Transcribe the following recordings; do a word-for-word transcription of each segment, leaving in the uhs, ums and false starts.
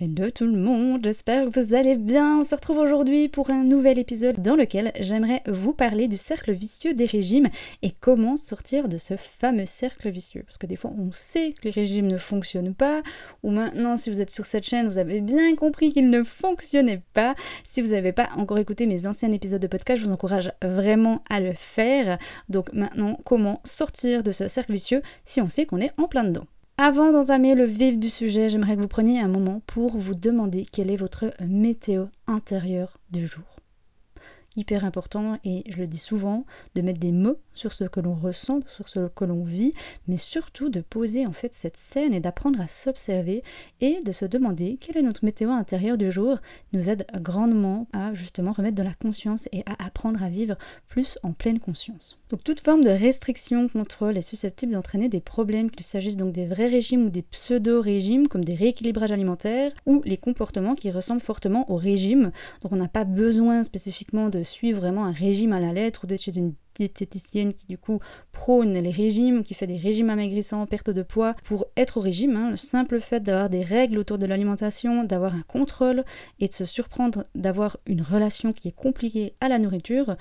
Hello tout le monde, j'espère que vous allez bien. On se retrouve aujourd'hui pour un nouvel épisode dans lequel j'aimerais vous parler du cercle vicieux des régimes et comment sortir de ce fameux cercle vicieux. Parce que des fois on sait que les régimes ne fonctionnent pas, ou maintenant si vous êtes sur cette chaîne vous avez bien compris qu'ils ne fonctionnaient pas. Si vous n'avez pas encore écouté mes anciens épisodes de podcast, je vous encourage vraiment à le faire. Donc maintenant, comment sortir de ce cercle vicieux si on sait qu'on est en plein dedans? Avant d'entamer le vif du sujet, j'aimerais que vous preniez un moment pour vous demander quelle est votre météo intérieure du jour. Hyper important, et je le dis souvent, de mettre des mots sur ce que l'on ressent, sur ce que l'on vit, mais surtout de poser en fait cette scène et d'apprendre à s'observer et de se demander quelle est notre météo intérieure du jour. Nous aide grandement à justement remettre de la conscience et à apprendre à vivre plus en pleine conscience. Donc toute forme de restriction, contrôle est susceptible d'entraîner des problèmes, qu'il s'agisse donc des vrais régimes ou des pseudo-régimes, comme des rééquilibrages alimentaires ou les comportements qui ressemblent fortement au régime. Donc on n'a pas besoin spécifiquement de suivre vraiment un régime à la lettre ou d'être chez une diététicienne qui du coup prône les régimes, qui fait des régimes amaigrissants, perte de poids pour être au régime, hein. Le simple fait d'avoir des règles autour de l'alimentation, d'avoir un contrôle et de se surprendre d'avoir une relation qui est compliquée à la nourriture,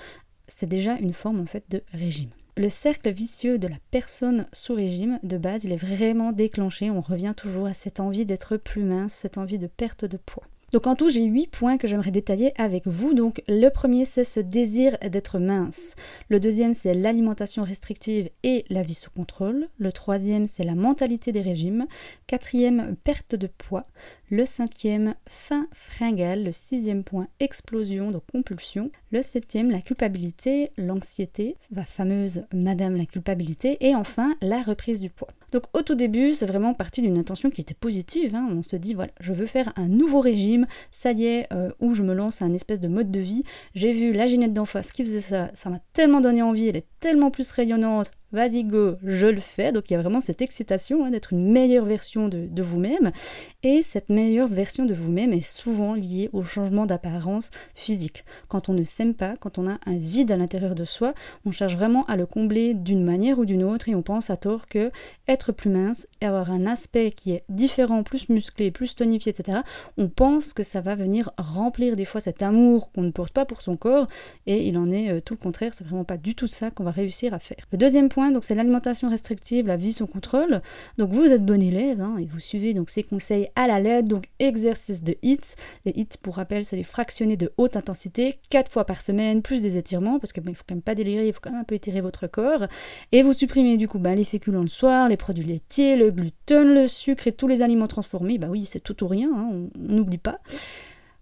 c'est déjà une forme en fait de régime. Le cercle vicieux de la personne sous régime, de base, il est vraiment déclenché. On revient toujours à cette envie d'être plus mince, cette envie de perte de poids. Donc en tout, j'ai huit points que j'aimerais détailler avec vous. Donc le premier, c'est ce désir d'être mince. Le deuxième, c'est l'alimentation restrictive et la vie sous contrôle. Le troisième, c'est la mentalité des régimes. Quatrième, perte de poids. Le cinquième, faim fringale. Le sixième point, explosion de compulsion. Le septième, la culpabilité, l'anxiété, la fameuse Madame la culpabilité. Et enfin, la reprise du poids. Donc au tout début, c'est vraiment parti d'une intention qui était positive, hein. On se dit, voilà, je veux faire un nouveau régime, ça y est, euh, où je me lance à un espèce de mode de vie. J'ai vu la Ginette d'en face qui faisait ça, ça m'a tellement donné envie, elle est tellement plus rayonnante, vas-y go, je le fais. Donc il y a vraiment cette excitation hein, d'être une meilleure version de, de vous-même. Et cette meilleure version de vous-même est souvent liée au changement d'apparence physique. Quand on ne s'aime pas, quand on a un vide à l'intérieur de soi, on cherche vraiment à le combler d'une manière ou d'une autre et on pense à tort que être plus mince, avoir un aspect qui est différent, plus musclé, plus tonifié, et cetera, on pense que ça va venir remplir des fois cet amour qu'on ne porte pas pour son corps et il en est tout le contraire, c'est vraiment pas du tout ça qu'on va réussir à faire. Le deuxième point, donc c'est l'alimentation restrictive, la vie sous contrôle. Donc vous êtes bon élève hein, et vous suivez donc ces conseils à la lettre, donc exercice de H I I T. Les H I I T, pour rappel, c'est les fractionnés de haute intensité, quatre fois par semaine, plus des étirements, parce que ben, il faut quand même pas délirer, il faut quand même un peu étirer votre corps. Et vous supprimez du coup ben, les féculents le soir, les produits laitiers, le gluten, le sucre et tous les aliments transformés. Bah ben, oui, c'est tout ou rien, hein, on n'oublie pas.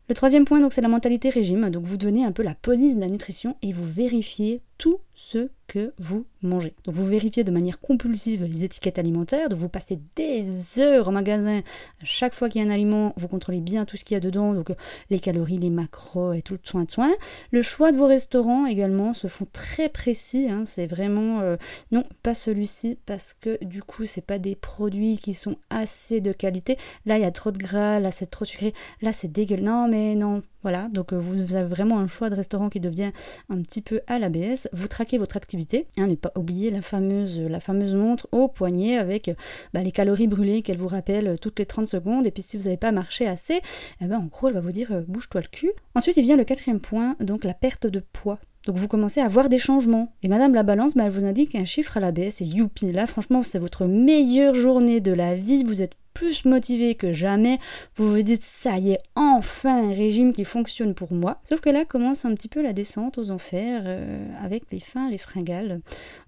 Le troisième point, donc c'est la mentalité régime. Donc vous devenez un peu la police de la nutrition et vous vérifiez tout ce que vous mangez. Donc vous vérifiez de manière compulsive les étiquettes alimentaires, donc vous passez des heures au magasin, à chaque fois qu'il y a un aliment, vous contrôlez bien tout ce qu'il y a dedans, donc les calories, les macros et tout le soin de soin. Le choix de vos restaurants également se font très précis, hein, c'est vraiment, euh, non pas celui-ci, parce que du coup c'est pas des produits qui sont assez de qualité, là il y a trop de gras, là c'est trop sucré, là c'est dégueulasse, non mais non. Voilà, donc vous avez vraiment un choix de restaurant qui devient un petit peu à l'A B S. Vous traquez votre activité, hein, ne pas oublier la fameuse, la fameuse montre au poignet avec bah, les calories brûlées qu'elle vous rappelle toutes les trente secondes. Et puis si vous n'avez pas marché assez, eh ben, en gros, elle va vous dire euh, bouge-toi le cul. Ensuite, il vient le quatrième point, donc la perte de poids. Donc vous commencez à voir des changements. Et Madame la Balance, bah, elle vous indique un chiffre à la baisse et youpi, là franchement c'est votre meilleure journée de la vie, vous êtes plus motivé que jamais, vous vous dites ça y est, enfin un régime qui fonctionne pour moi. Sauf que là commence un petit peu la descente aux enfers euh, avec les fins, les fringales.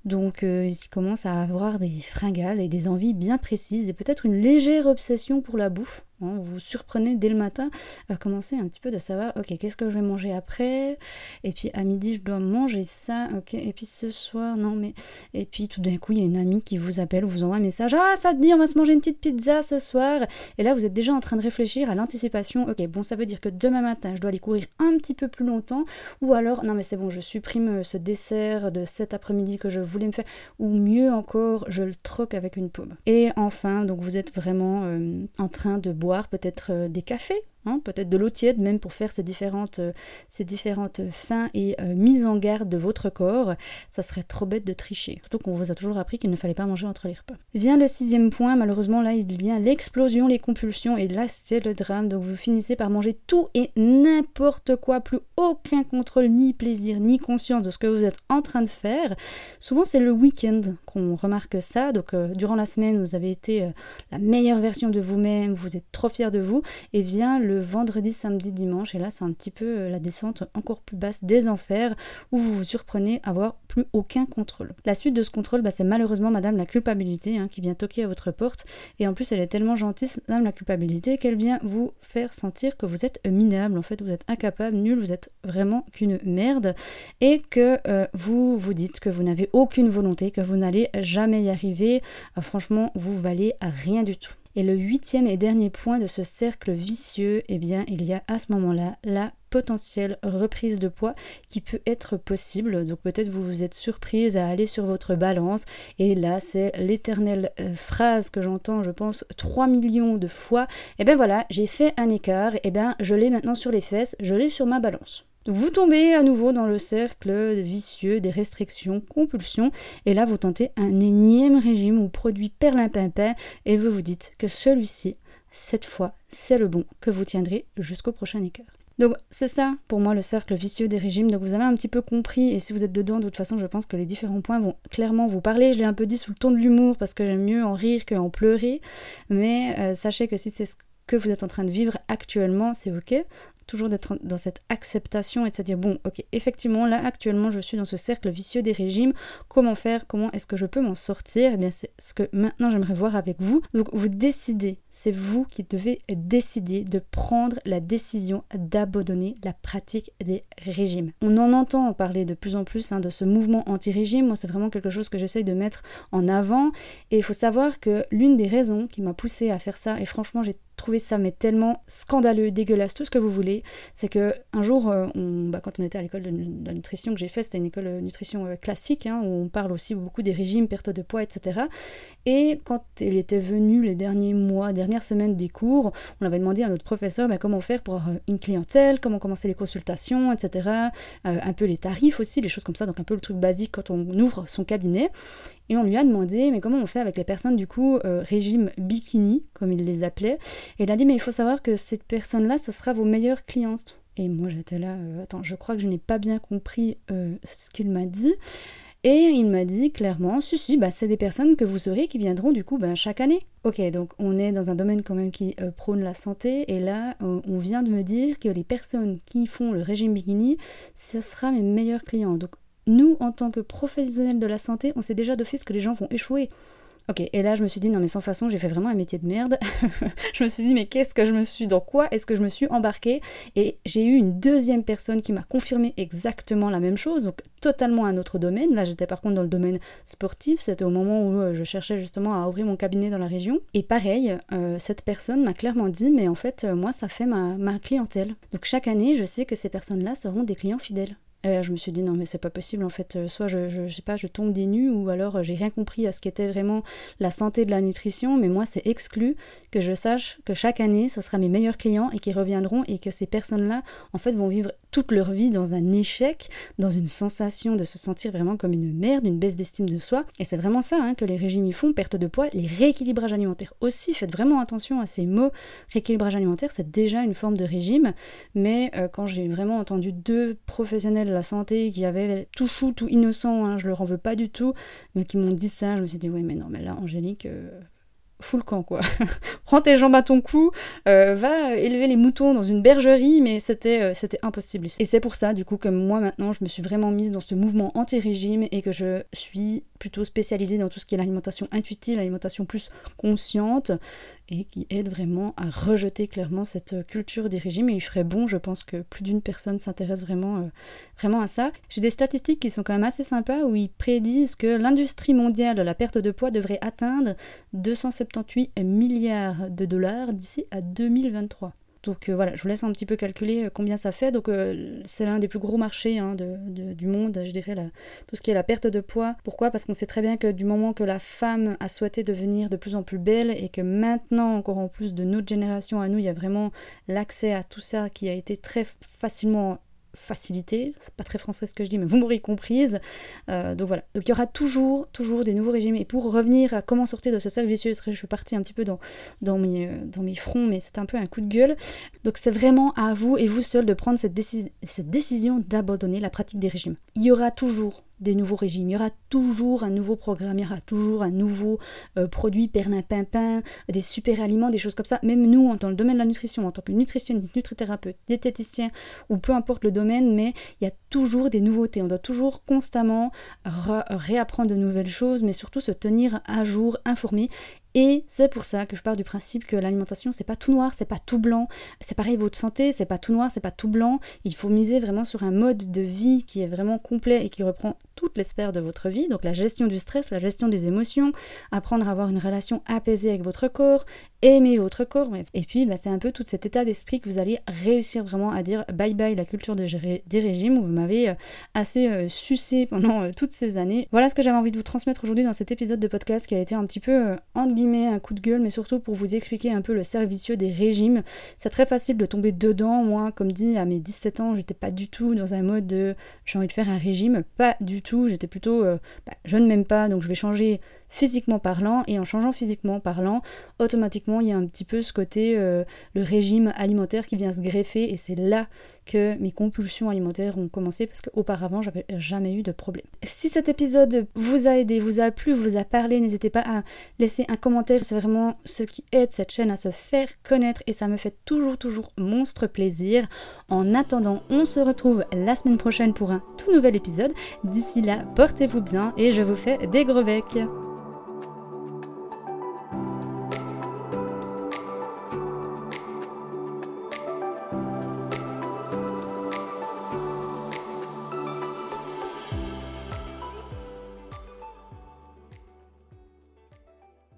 Donc euh, il commence à avoir des fringales et des envies bien précises et peut-être une légère obsession pour la bouffe. Vous vous surprenez dès le matin à commencer un petit peu de savoir, ok, qu'est-ce que je vais manger après? Et puis à midi, je dois manger ça, ok, et puis ce soir, non mais... Et puis tout d'un coup, il y a une amie qui vous appelle, vous envoie un message, ah, ça te dit, on va se manger une petite pizza ce ce soir. Et là, vous êtes déjà en train de réfléchir à l'anticipation. Ok, bon, ça veut dire que demain matin, je dois aller courir un petit peu plus longtemps. Ou alors, non mais c'est bon, je supprime ce dessert de cet après-midi que je voulais me faire. Ou mieux encore, je le troque avec une pomme. Et enfin, donc vous êtes vraiment euh, en train de boire peut-être euh, des cafés. Hein, peut-être de l'eau tiède même pour faire ces différentes, euh, ces différentes fins et euh, mises en garde de votre corps. Ça serait trop bête de tricher, surtout qu'on vous a toujours appris qu'il ne fallait pas manger entre les repas. Vient le sixième point, malheureusement là il vient l'explosion, les compulsions, et là c'est le drame. Donc vous finissez par manger tout et n'importe quoi, plus aucun contrôle, ni plaisir, ni conscience de ce que vous êtes en train de faire. Souvent c'est le week-end qu'on remarque ça, donc euh, durant la semaine vous avez été euh, la meilleure version de vous-même, vous êtes trop fier de vous, et vient le vendredi, samedi, dimanche, et là c'est un petit peu la descente encore plus basse des enfers où vous vous surprenez à avoir plus aucun contrôle. La suite de ce contrôle, bah, c'est malheureusement madame la culpabilité hein, qui vient toquer à votre porte, et en plus elle est tellement gentille madame la culpabilité qu'elle vient vous faire sentir que vous êtes minable, en fait vous êtes incapable, nul, vous êtes vraiment qu'une merde, et que euh, vous vous dites que vous n'avez aucune volonté, que vous n'allez jamais y arriver, euh, franchement vous valez rien du tout. Et le huitième et dernier point de ce cercle vicieux, eh bien, il y a à ce moment-là la potentielle reprise de poids qui peut être possible. Donc peut-être vous vous êtes surprise à aller sur votre balance, et là c'est l'éternelle euh, phrase que j'entends je pense trois millions de fois, et ben voilà, j'ai fait un écart, et ben je l'ai maintenant sur les fesses, je l'ai sur ma balance. Donc vous tombez à nouveau dans le cercle vicieux des restrictions, compulsions, et là vous tentez un énième régime ou produit perlimpinpin, et vous vous dites que celui-ci, cette fois, c'est le bon, que vous tiendrez jusqu'au prochain écart. Donc c'est ça pour moi le cercle vicieux des régimes, donc vous avez un petit peu compris, et si vous êtes dedans de toute façon je pense que les différents points vont clairement vous parler. Je l'ai un peu dit sous le ton de l'humour parce que j'aime mieux en rire qu'en pleurer, mais euh, sachez que si c'est ce que vous êtes en train de vivre actuellement, c'est ok. Toujours d'être dans cette acceptation et de se dire bon ok, effectivement là actuellement je suis dans ce cercle vicieux des régimes, comment faire, comment est-ce que je peux m'en sortir, et bien c'est ce que maintenant j'aimerais voir avec vous. Donc vous décidez, c'est vous qui devez décider de prendre la décision d'abandonner la pratique des régimes. On en entend parler de plus en plus hein, de ce mouvement anti-régime, moi c'est vraiment quelque chose que j'essaye de mettre en avant, et il faut savoir que l'une des raisons qui m'a poussée à faire ça, et franchement j'ai trouvé ça mais tellement scandaleux, dégueulasse, tout ce que vous voulez, c'est que un jour on, bah, quand on était à l'école de, de nutrition que j'ai fait, c'était une école de nutrition classique hein, où on parle aussi beaucoup des régimes, perte de poids, etc. Et quand il était venu les derniers mois, dernières semaines des cours, on avait demandé à notre professeur bah, comment faire pour avoir une clientèle, comment commencer les consultations, etc. euh, un peu les tarifs aussi, les choses comme ça, donc un peu le truc basique quand on ouvre son cabinet. Et on lui a demandé mais comment on fait avec les personnes du coup euh, régime bikini comme il les appelait, et il a dit mais il faut savoir que cette personne là ça sera vos meilleures clientes. Et moi j'étais là euh, attends, je crois que je n'ai pas bien compris euh, ce qu'il m'a dit. Et il m'a dit clairement, si, si, bah, c'est des personnes que vous aurez qui viendront du coup bah, chaque année. Ok, donc on est dans un domaine quand même qui euh, prône la santé, et là, euh, on vient de me dire que les personnes qui font le régime bikini, ça sera mes meilleurs clients. Donc nous, en tant que professionnels de la santé, on sait déjà d'office que les gens vont échouer. Ok, et là je me suis dit non mais sans façon, j'ai fait vraiment un métier de merde. Je me suis dit mais qu'est-ce que je me suis, dans quoi est-ce que je me suis embarquée. Et j'ai eu une deuxième personne qui m'a confirmé exactement la même chose, donc totalement un autre domaine. Là j'étais par contre dans le domaine sportif, c'était au moment où je cherchais justement à ouvrir mon cabinet dans la région. Et pareil, euh, cette personne m'a clairement dit mais en fait euh, moi ça fait ma, ma clientèle. Donc chaque année je sais que ces personnes-là seront des clients fidèles. Et là, je me suis dit non mais c'est pas possible en fait, soit je, je, je sais pas, je tombe des nues, ou alors j'ai rien compris à ce qu'était vraiment la santé de la nutrition, mais moi c'est exclu que je sache que chaque année ça sera mes meilleurs clients et qui reviendront, et que ces personnes là en fait vont vivre toute leur vie dans un échec, dans une sensation de se sentir vraiment comme une merde, une baisse d'estime de soi. Et c'est vraiment ça hein, que les régimes y font, perte de poids, les rééquilibrages alimentaires aussi, faites vraiment attention à ces mots. Rééquilibrage alimentaire c'est déjà une forme de régime, mais euh, quand j'ai vraiment entendu deux professionnels la santé qui avait tout chou, tout innocent, hein, je leur en veux pas du tout, mais qui m'ont dit ça, je me suis dit oui mais non mais là Angélique, euh, fous le camp quoi. Prends tes jambes à ton cou, euh, va élever les moutons dans une bergerie, mais c'était, euh, c'était impossible. Et c'est pour ça du coup que moi maintenant je me suis vraiment mise dans ce mouvement anti-régime, et que je suis plutôt spécialisée dans tout ce qui est l'alimentation intuitive, l'alimentation plus consciente, et qui aide vraiment à rejeter clairement cette culture des régimes. Et il ferait bon, je pense que plus d'une personne s'intéresse vraiment, euh, vraiment à ça. J'ai des statistiques qui sont quand même assez sympas, où ils prédisent que l'industrie mondiale de la perte de poids devrait atteindre deux cent soixante-dix-huit milliards de dollars d'ici à deux mille vingt-trois. Donc euh, voilà, je vous laisse un petit peu calculer combien ça fait. Donc euh, c'est l'un des plus gros marchés hein, de, de, du monde, je dirais, la, tout ce qui est la perte de poids. Pourquoi ? Parce qu'on sait très bien que du moment que la femme a souhaité devenir de plus en plus belle et que maintenant, encore en plus de notre génération à nous, il y a vraiment l'accès à tout ça qui a été très facilement facilité. C'est pas très français ce que je dis, mais vous m'aurez comprise. Euh, donc voilà. Donc il y aura toujours, toujours des nouveaux régimes. Et pour revenir à comment sortir de ce cercle vicieux, je suis partie un petit peu dans, dans, mes, dans mes fronts, mais c'est un peu un coup de gueule. Donc c'est vraiment à vous et vous seul de prendre cette, décis- cette décision d'abandonner la pratique des régimes. Il y aura toujours des nouveaux régimes, il y aura toujours un nouveau programme, il y aura toujours un nouveau euh, produit perlimpinpin, des super aliments, des choses comme ça. Même nous, dans le domaine de la nutrition, en tant que nutritionniste, nutrithérapeute, diététicien, ou peu importe le domaine, mais il y a toujours des nouveautés. On doit toujours constamment re- réapprendre de nouvelles choses, mais surtout se tenir à jour, informé. Et c'est pour ça que je pars du principe que l'alimentation, c'est pas tout noir, c'est pas tout blanc. C'est pareil, votre santé, c'est pas tout noir, c'est pas tout blanc. Il faut miser vraiment sur un mode de vie qui est vraiment complet et qui reprend toutes les sphères de votre vie. Donc la gestion du stress, la gestion des émotions, apprendre à avoir une relation apaisée avec votre corps, aimer votre corps. Et puis, bah, c'est un peu tout cet état d'esprit que vous allez réussir vraiment à dire bye bye la culture de géré, des régimes où vous m'avez assez euh, sucé pendant euh, toutes ces années. Voilà ce que j'avais envie de vous transmettre aujourd'hui dans cet épisode de podcast qui a été un petit peu euh, entre guillemets un coup de gueule, mais surtout pour vous expliquer un peu le cercle vicieux des régimes. C'est très facile de tomber dedans. Moi, comme dit, à mes dix-sept ans, j'étais pas du tout dans un mode de j'ai envie de faire un régime, pas du tout. J'étais plutôt euh, bah, je ne m'aime pas, donc je vais changer physiquement parlant, et en changeant physiquement parlant, automatiquement il y a un petit peu ce côté, euh, le régime alimentaire qui vient se greffer, et c'est là que mes compulsions alimentaires ont commencé, parce qu'auparavant j'avais jamais eu de problème. Si cet épisode vous a aidé, vous a plu, vous a parlé, n'hésitez pas à laisser un commentaire, c'est vraiment ce qui aide cette chaîne à se faire connaître, et ça me fait toujours toujours monstre plaisir. En attendant, on se retrouve la semaine prochaine pour un tout nouvel épisode. D'ici là, portez-vous bien, et je vous fais des gros becs.